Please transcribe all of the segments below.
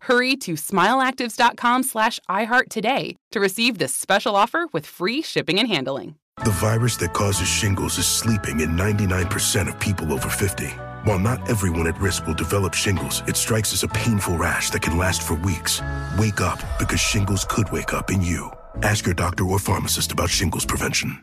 Hurry to smileactives.com/iHeart today to receive this special offer with free shipping and handling. The virus that causes shingles is sleeping in 99% of people over 50. While not everyone at risk will develop shingles, it strikes as a painful rash that can last for weeks. Wake up, because shingles could wake up in you. Ask your doctor or pharmacist about shingles prevention.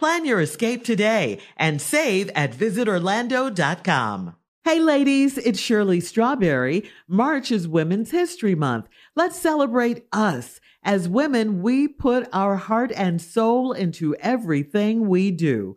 Plan your escape today and save at visitorlando.com. Hey ladies, it's Shirley Strawberry. March is Women's History Month. Let's celebrate us. As women, we put our heart and soul into everything we do.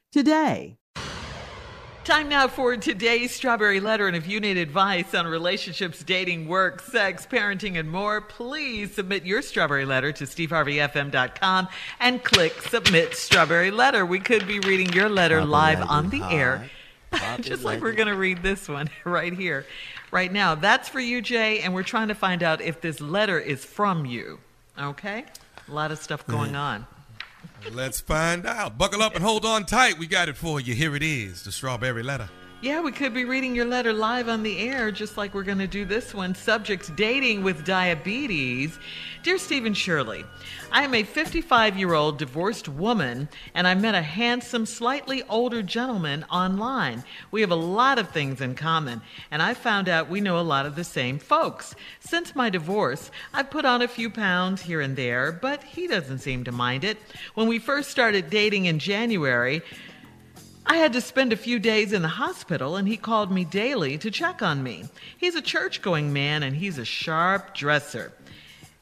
today. Time now for today's Strawberry Letter. And if you need advice on relationships, dating, work, sex, parenting, and more, please submit your Strawberry Letter to SteveHarveyFM.com and click Submit Strawberry Letter. We could be reading your letter live on the air, just like we're going to read this one right here, right now. That's for you, Jay. And we're trying to find out if this letter is from you. Okay? A lot of stuff going on. Let's find out. Buckle up and hold on tight. We got it for you. Here it is, the Strawberry Letter. Yeah, we could be reading your letter live on the air, just like we're going to do this one. Subject: dating with diabetes. Dear Steve and Shirley, I am a 55-year-old divorced woman, and I met a handsome, slightly older gentleman online. We have a lot of things in common, and I found out we know a lot of the same folks. Since my divorce, I've put on a few pounds here and there, but he doesn't seem to mind it. When we first started dating in January, I had to spend a few days in the hospital, and he called me daily to check on me. He's a church-going man, and he's a sharp dresser.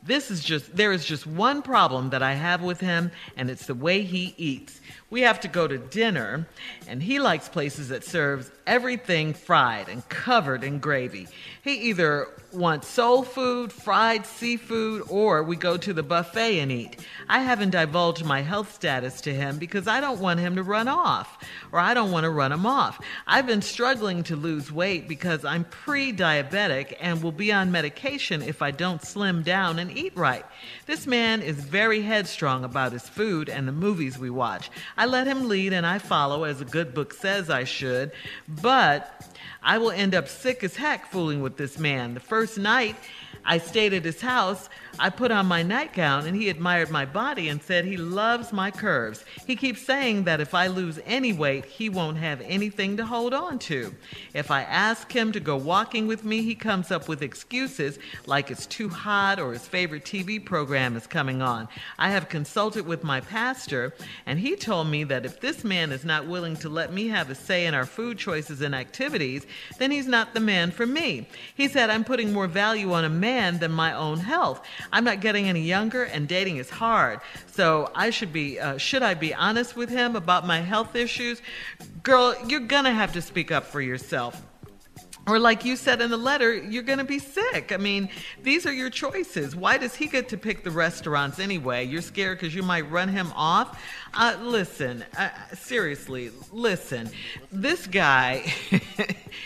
There is just one problem that I have with him, and it's the way he eats. We have to go to dinner, and he likes places that serves everything fried and covered in gravy. He either wants soul food, fried seafood, or we go to the buffet and eat. I haven't divulged my health status to him because I don't want him to run off, or I don't want to run him off. I've been struggling to lose weight because I'm pre-diabetic and will be on medication if I don't slim down and eat right. This man is very headstrong about his food and the movies we watch. I let him lead and I follow, as a good book says I should, but I will end up sick as heck fooling with this man. The first night I stayed at his house, I put on my nightgown, and he admired my body and said he loves my curves. He keeps saying that if I lose any weight, he won't have anything to hold on to. If I ask him to go walking with me, he comes up with excuses like it's too hot or his favorite TV program is coming on. I have consulted with my pastor, and he told me that if this man is not willing to let me have a say in our food choices and activities, then he's not the man for me. He said I'm putting more value on a man man than my own health. I'm not getting any younger and dating is hard. So I should be, should I be honest with him about my health issues? Girl, you're gonna have to speak up for yourself. Or like you said in the letter, you're going to be sick. I mean, these are your choices. Why does he get to pick the restaurants anyway? You're scared because you might run him off? Seriously, this guy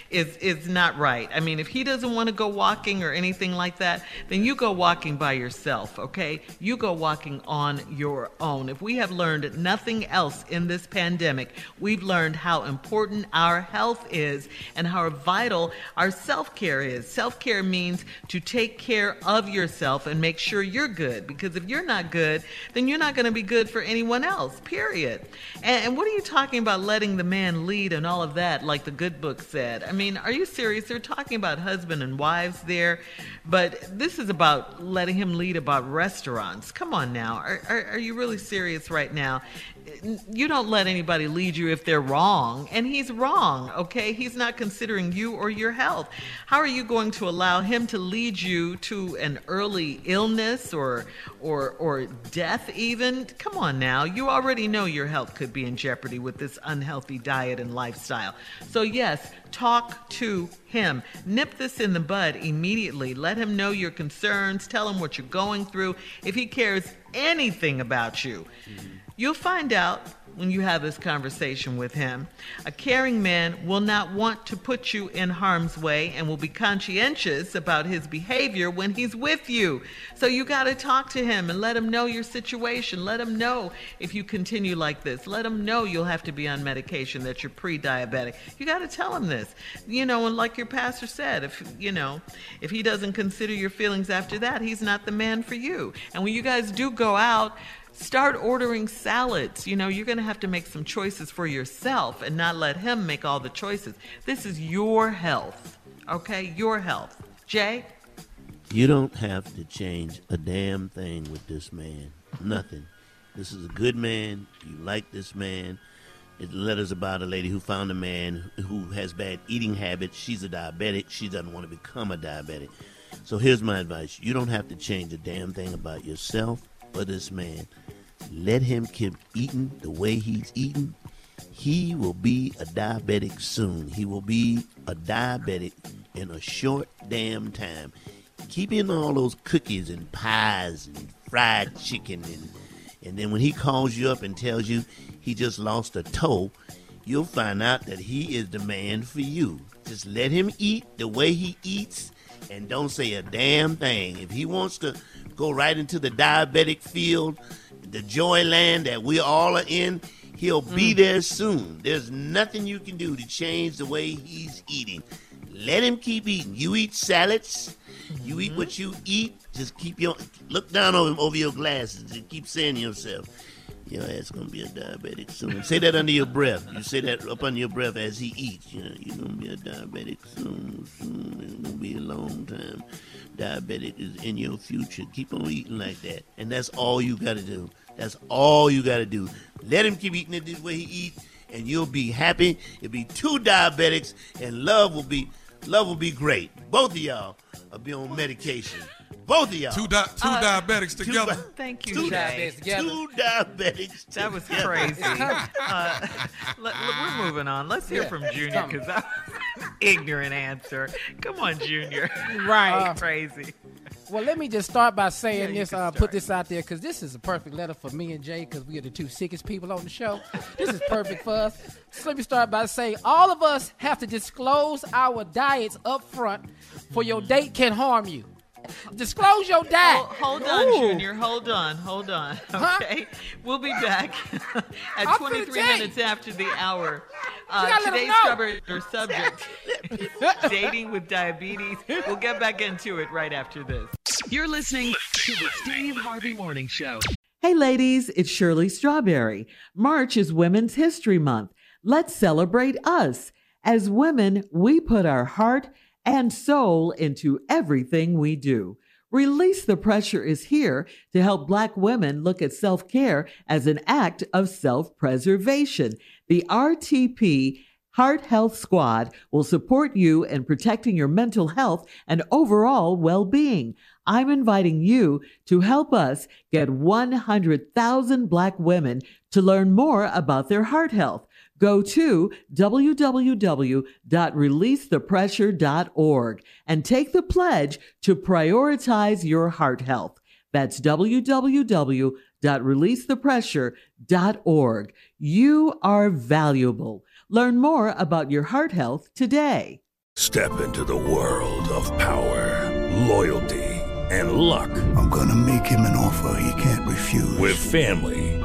is not right. I mean, if he doesn't want to go walking or anything like that, then you go walking by yourself, okay? You go walking on your own. If we have learned nothing else in this pandemic, we've learned how important our health is and how vital our self-care is. Self-care means to take care of yourself and make sure you're good, because if you're not good, then you're not going to be good for anyone else, period. And what are you talking about letting the man lead and all of that, like the good book said? I mean, are you serious? They're talking about husband and wives there, but this is about letting him lead about restaurants. Come on now. Are you really serious right now? You don't let anybody lead you if they're wrong, and he's wrong, okay? He's not considering you or your health. How are you going to allow him to lead you to an early illness or death even? Come on now. You already know your health could be in jeopardy with this unhealthy diet and lifestyle. So yes, talk to him. Nip this in the bud immediately. Let him know your concerns. Tell him what you're going through. If he cares anything about you, you'll find out when you have this conversation with him. A caring man will not want to put you in harm's way and will be conscientious about his behavior when he's with you. So you got to talk to him and let him know your situation. Let him know if you continue like this. Let him know you'll have to be on medication, that you're pre-diabetic. You got to tell him this. You know, and like your pastor said, if he doesn't consider your feelings after that, he's not the man for you. And when you guys do go out, start ordering salads. You know, you're going to have to make some choices for yourself and not let him make all the choices. This is your health, okay? Your health. Jay? You don't have to change a damn thing with this man. Nothing. This is a good man. You like this man. It letters about a lady who found a man who has bad eating habits. She's a diabetic. She doesn't want to become a diabetic. So here's my advice. You don't have to change a damn thing about yourself. For this man, let him keep eating the way he's eating. He will be a diabetic soon. He will be a diabetic in a short damn time. Keep eating all those cookies and pies and fried chicken, and then when he calls you up and tells you he just lost a toe, you'll find out that he is the man for you. Just let him eat the way he eats and don't say a damn thing. If he wants to go right into the diabetic field, the joy land that we all are in, he'll be there soon. There's nothing you can do to change the way he's eating. Let him keep eating. You eat salads. You eat what you eat. Just keep your look down on him over your glasses and keep saying to yourself, your ass gonna be a diabetic soon. Say that under your breath. You say that up under your breath as he eats. You know, you're gonna be a diabetic soon. It's gonna be a long time. Diabetic is in your future. Keep on eating like that. And that's all you gotta do. That's all you gotta do. Let him keep eating it this way he eats, and you'll be happy. It'll be two diabetics, and love will be great. Both of y'all will be on medication. Both of y'all. Two diabetics together. Thank you, Jay. Two diabetics together. That was crazy. We're moving on. Let's hear from Junior, because that was an ignorant answer. Come on, Junior. Right. Crazy. Well, let me just start by saying this. Put this out there, because this is a perfect letter for me and Jay, because we are the two sickest people on the show. This is perfect for us. So let me start by saying all of us have to disclose our diets up front, for your date can harm you. Disclose your diet. Hold on, Junior. Hold on. Okay. We'll be back at 23 minutes after the hour. Today's covered your subject, dating with diabetes. We'll get back into it right after this. You're listening to the Steve Harvey Morning Show. Hey, ladies, it's Shirley Strawberry. March is Women's History Month. Let's celebrate us. As women, we put our heart and soul into everything we do. Release the Pressure is here to help Black women look at self-care as an act of self-preservation. The RTP Heart Health Squad will support you in protecting your mental health and overall well-being. I'm inviting you to help us get 100,000 Black women to learn more about their heart health. Go to www.releasethepressure.org and take the pledge to prioritize your heart health. That's www.releasethepressure.org. You are valuable. Learn more about your heart health today. Step into the world of power, loyalty, and luck. I'm gonna make him an offer he can't refuse. With family,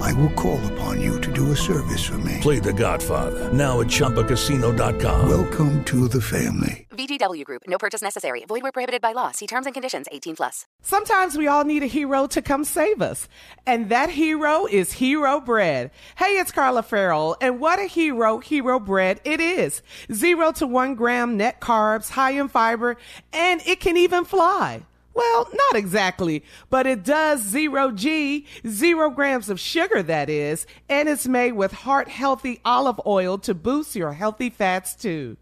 I will call upon you to do a service for me. Play The Godfather, now at ChumbaCasino.com. Welcome to the family. VGW Group. No purchase necessary. Void where prohibited by law. See terms and conditions. 18+. Sometimes we all need a hero to come save us. And that hero is Hero Bread. Hey, it's Carla Farrell. And what a hero Hero Bread it is. 0 to 1 gram net carbs, high in fiber, and it can even fly. Well, not exactly, but it does 0G, 0 grams of sugar, that is, and it's made with heart-healthy olive oil to boost your healthy fats, too.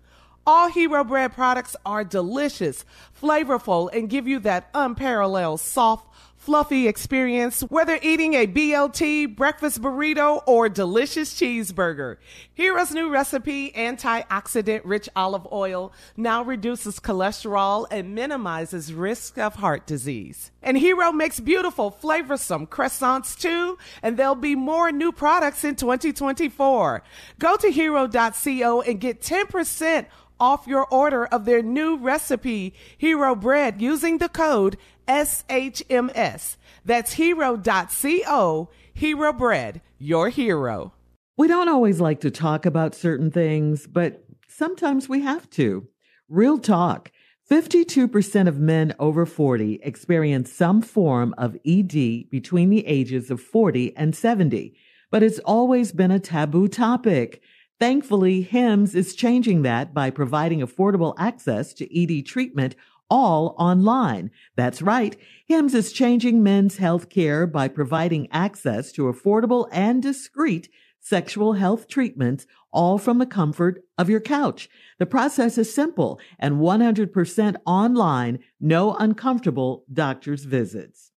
All Hero Bread products are delicious, flavorful, and give you that unparalleled soft, fluffy experience, whether eating a BLT, breakfast burrito, or delicious cheeseburger. Hero's new recipe, antioxidant-rich olive oil, now reduces cholesterol and minimizes risk of heart disease. And Hero makes beautiful, flavorsome croissants, too, and there'll be more new products in 2024. Go to Hero.co and get 10% off your order of their new recipe, Hero Bread, using the code SHMS. That's Hero.co, Hero Bread, your hero. We don't always like to talk about certain things, but sometimes we have to. Real talk. 52% of men over 40 experience some form of ED between the ages of 40 and 70, but it's always been a taboo topic. Thankfully, Hims is changing that by providing affordable access to ED treatment all online. That's right. Hims is changing men's health care by providing access to affordable and discreet sexual health treatments, all from the comfort of your couch. The process is simple and 100% online, no uncomfortable doctor's visits.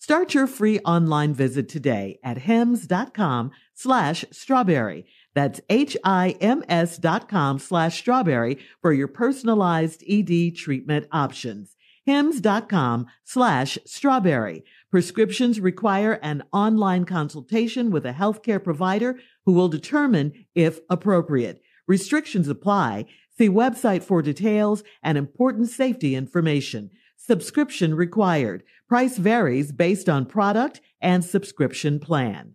Start your free online visit today at hims.com/strawberry. That's HIMS.com/strawberry for your personalized ED treatment options. HIMS.com/strawberry. Prescriptions require an online consultation with a healthcare provider who will determine if appropriate. Restrictions apply. See website for details and important safety information. Subscription required. Price varies based on product and subscription plan.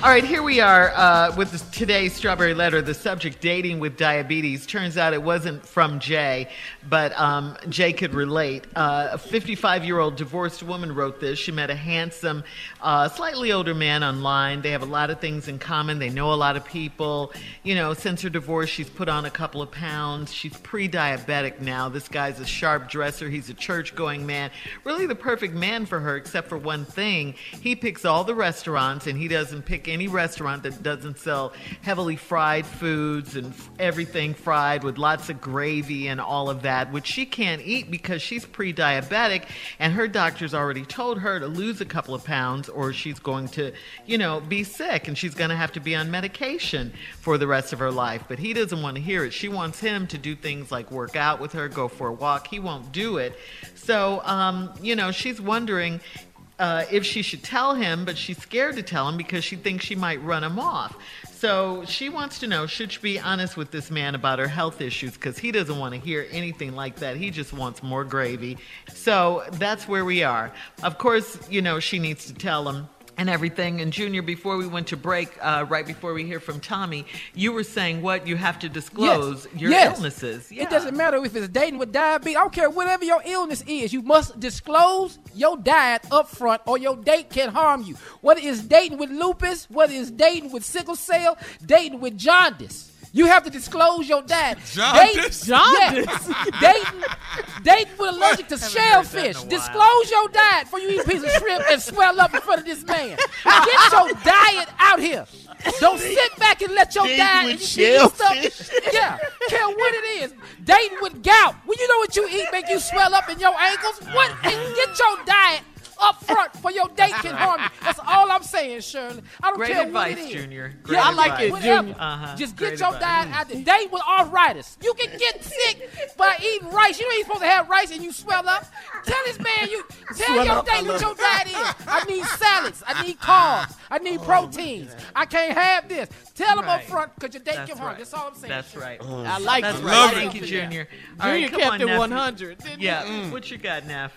All right, here we are with today's Strawberry Letter, the subject, dating with diabetes. Turns out it wasn't from Jay, but Jay could relate. A 55-year-old divorced woman wrote this. She met a handsome, slightly older man online. They have a lot of things in common. They know a lot of people. You know, since her divorce, she's put on a couple of pounds. She's pre-diabetic now. This guy's a sharp dresser. He's a church-going man. Really the perfect man for her, except for one thing. He picks all the restaurants, and he doesn't pick any restaurant that doesn't sell heavily fried foods and everything fried with lots of gravy and all of that, which she can't eat because she's pre-diabetic and her doctor's already told her to lose a couple of pounds or she's going to, you know, be sick and she's going to have to be on medication for the rest of her life. But he doesn't want to hear it. She wants him to do things like work out with her, go for a walk. He won't do it. So, you know, she's wondering, if she should tell him, but she's scared to tell him because she thinks she might run him off. So she wants to know, should she be honest with this man about her health issues? Because he doesn't want to hear anything like that. He just wants more gravy. So that's where we are. Of course, you know, she needs to tell him and everything. And Junior, before we went to break, right before we hear from Tommy, you were saying what? You have to disclose your illnesses. Yeah. It doesn't matter if it's dating with diabetes. I don't care whatever your illness is. You must disclose your diet up front or your date can harm you. Whether it's dating with lupus, whether it's dating with sickle cell, dating with jaundice. You have to disclose your diet. Jaundice? Jaundice. Dating with allergic to shellfish. Disclose your diet before you eat a piece of shrimp and swell up in front of this man. Get your diet out here. Don't sit back and let your diet and you eat stuff. Yeah, care what it is. Dating with gout. Well, you know what you eat make you swell up in your ankles? What? And get your diet up front for your date can harm you. That's all I'm saying, Shirley. I don't care advice, what it is. Junior. Great advice, Junior. Yeah, I like it, Junior. Just get your diet out there. Date with arthritis. You can get sick by eating rice. You ain't supposed to have rice and you swell up. Tell this man, you tell swell your date what your diet is. I need salads. I need carbs. I need proteins. I can't have this. Tell them up front because your date can harm you. That's all I'm saying. That's right. I like it. Right. Thank you, Junior. All Junior right, kept it 100. Yeah. What you got, Neff?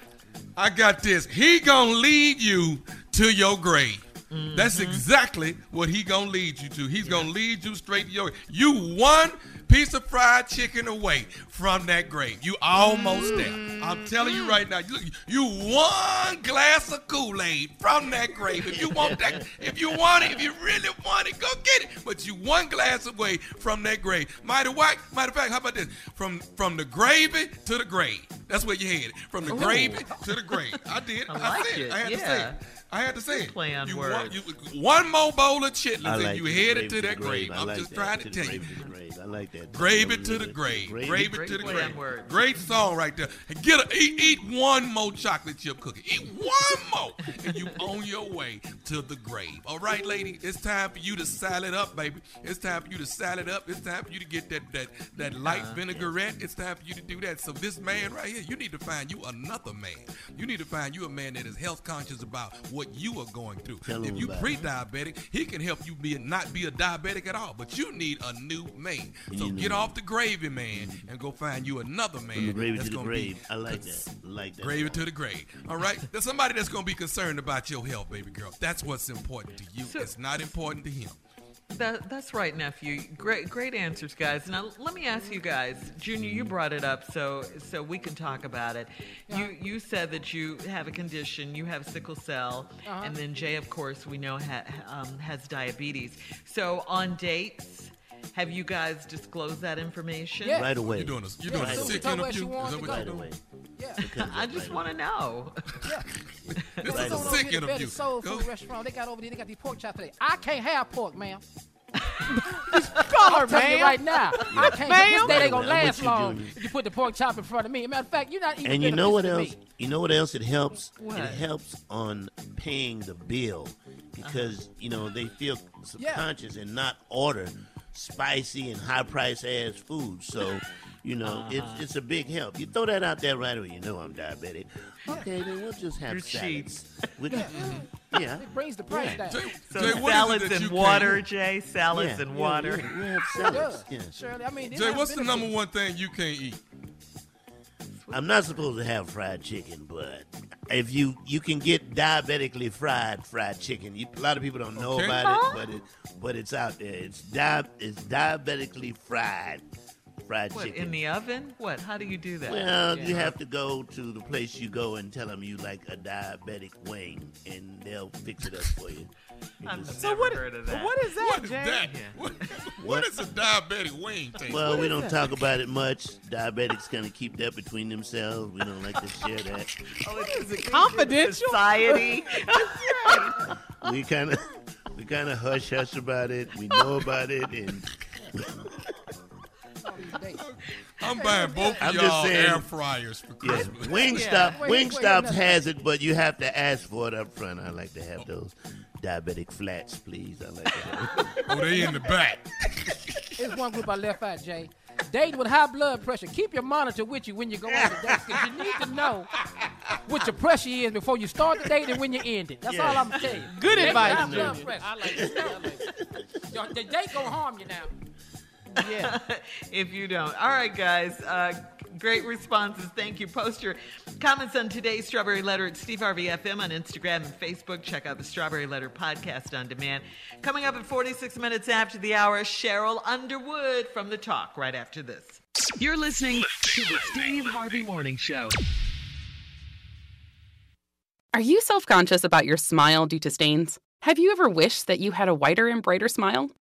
I got this. He gonna lead you to your grave. Mm-hmm. That's exactly what he gonna lead you to. He's gonna lead you straight to your grave. You one piece of fried chicken away from that grave. You almost there. I'm telling you right now. You one glass of Kool-Aid from that grave. If you want that, if you want it, if you really want it, go get it. But you one glass away from that grave. Matter of fact, how about this? From the gravy to the grave. That's where you headed. From the gravy to the grave. I did. I said it. I had to say it. I had to say it. You want, one more bowl of chitlins and you headed to that grave. I'm like just trying to tell you. I like that. Gravy to the grave. Gravy to the grave. Great song right there. Eat one more chocolate chip cookie. Eat one more and you on your way to the grave. All right, lady, it's time for you to salad up, baby. It's time for you to salad up. It's time for you to get that light vinaigrette. It's time for you to do that. So this man right here, you need to find you another man. You need to find you a man that is health conscious about what you are going through. If you pre-diabetic, he can help you not be a diabetic at all. But you need a new man. So get off the gravy, man, and go find you another man. That's going to be I like that. Gravy to the grave. All right? There's somebody that's going to be concerned about your health, baby girl. That's what's important to you. It's not important to him. That's right, nephew. Great answers, guys. Now, let me ask you guys. Junior, you brought it up, so we can talk about it. Yeah. You said that you have a condition. You have sickle cell. Uh-huh. And then Jay, of course, we know has diabetes. So on dates, have you guys disclosed that information? Yes. Right away. You're doing a sick interview. Is that what you're doing? Yeah. I just want to know. Yeah. This is a sick interview. Soul food restaurant. They got over there. They got these pork chops today. I can't have pork, ma'am. I'm telling you right now. I can't. This day ain't gonna last long. If you put the pork chop in front of me, as a matter of fact, you're not even. And you know what else? You know what else? It helps. What? It helps on paying the bill because you know they feel subconscious and not order spicy and high price ass food. So. You know, it's a big help. You throw that out there right away. You know I'm diabetic. Okay, then we'll just have salads. It brings the price down. So salads and water, Jay. Salads and water. We have salads. Yeah. Shirley, I mean, Jay, what's the number one thing you can't eat? I'm not supposed to have fried chicken, but if you can get diabetically fried chicken. A lot of people don't know about it, but it's out there. It's diabetically fried. What, chicken. In the oven? What? How do you do that? Well, you have to go to the place you go and tell them you like a diabetic wing, and they'll fix it up for you. What is that, what is Jay? That? Yeah. What is a diabetic wing thing? Well, we don't talk about it much. Diabetics kind of keep that between themselves. We don't like to share that. Is it confidential? Society. We kind of hush about it. We know about it, and. I'm buying both of y'all air fryers for Christmas. Wingstop has it, but you have to ask for it up front. I like to have those diabetic flats, please. I like to have they in the back. There's one group I left out, Jay. Dating with high blood pressure. Keep your monitor with you when you go on the date, because you need to know what your pressure is before you start the date and when you end it. That's all I'm going to tell you. Good advice. High blood pressure. I like it. The date going to harm you now. Yeah, if you don't. All right, guys. Great responses. Thank you. Post your comments on today's Strawberry Letter at Steve Harvey FM on Instagram and Facebook. Check out the Strawberry Letter podcast on demand. Coming up at 46 minutes after the hour, Cheryl Underwood from The Talk right after this. You're listening to the Steve Harvey Morning Show. Are you self-conscious about your smile due to stains? Have you ever wished that you had a whiter and brighter smile?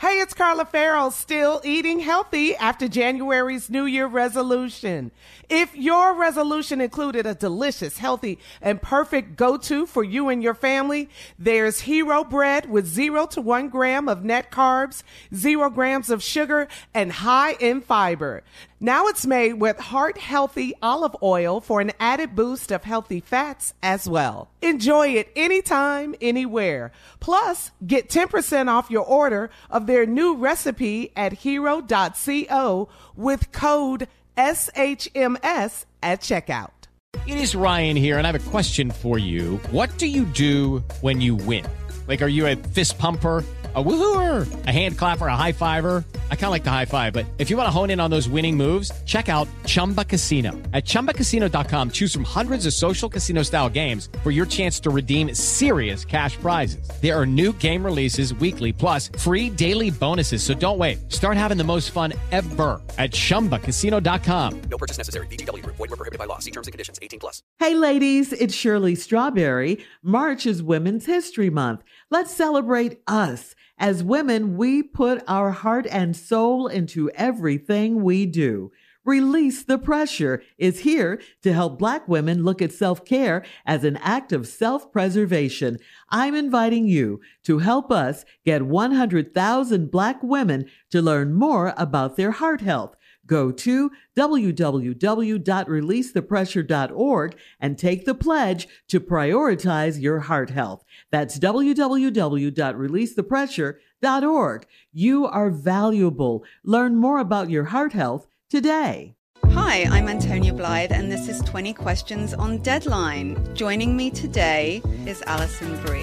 Hey, it's Carla Farrell, still eating healthy after January's New Year resolution. If your resolution included a delicious, healthy, and perfect go-to for you and your family, there's Hero Bread with 0 to 1 gram of net carbs, 0 grams of sugar, and high in fiber. Now it's made with heart-healthy olive oil for an added boost of healthy fats as well. Enjoy it anytime, anywhere. Plus, get 10% off your order of their new recipe at hero.co with code SHMS at checkout. It is Ryan here, and I have a question for you. What do you do when you win? Like, are you a fist pumper? A woohooer, a hand clapper, a high fiver. I kind of like the high five, but if you want to hone in on those winning moves, check out Chumba Casino. At ChumbaCasino.com, choose from hundreds of social casino style games for your chance to redeem serious cash prizes. There are new game releases weekly, plus free daily bonuses. So don't wait. Start having the most fun ever at ChumbaCasino.com. No purchase necessary. VGW. Void where prohibited by law. See terms and conditions. 18+. Hey, ladies, it's Shirley Strawberry. March is Women's History Month. Let's celebrate us. As women, we put our heart and soul into everything we do. Release the Pressure is here to help Black women look at self-care as an act of self-preservation. I'm inviting you to help us get 100,000 Black women to learn more about their heart health. Go to www.releasethepressure.org and take the pledge to prioritize your heart health. That's www.releasethepressure.org. You are valuable. Learn more about your heart health today. Hi, I'm Antonia Blythe, and this is 20 Questions on Deadline. Joining me today is Alison Brie.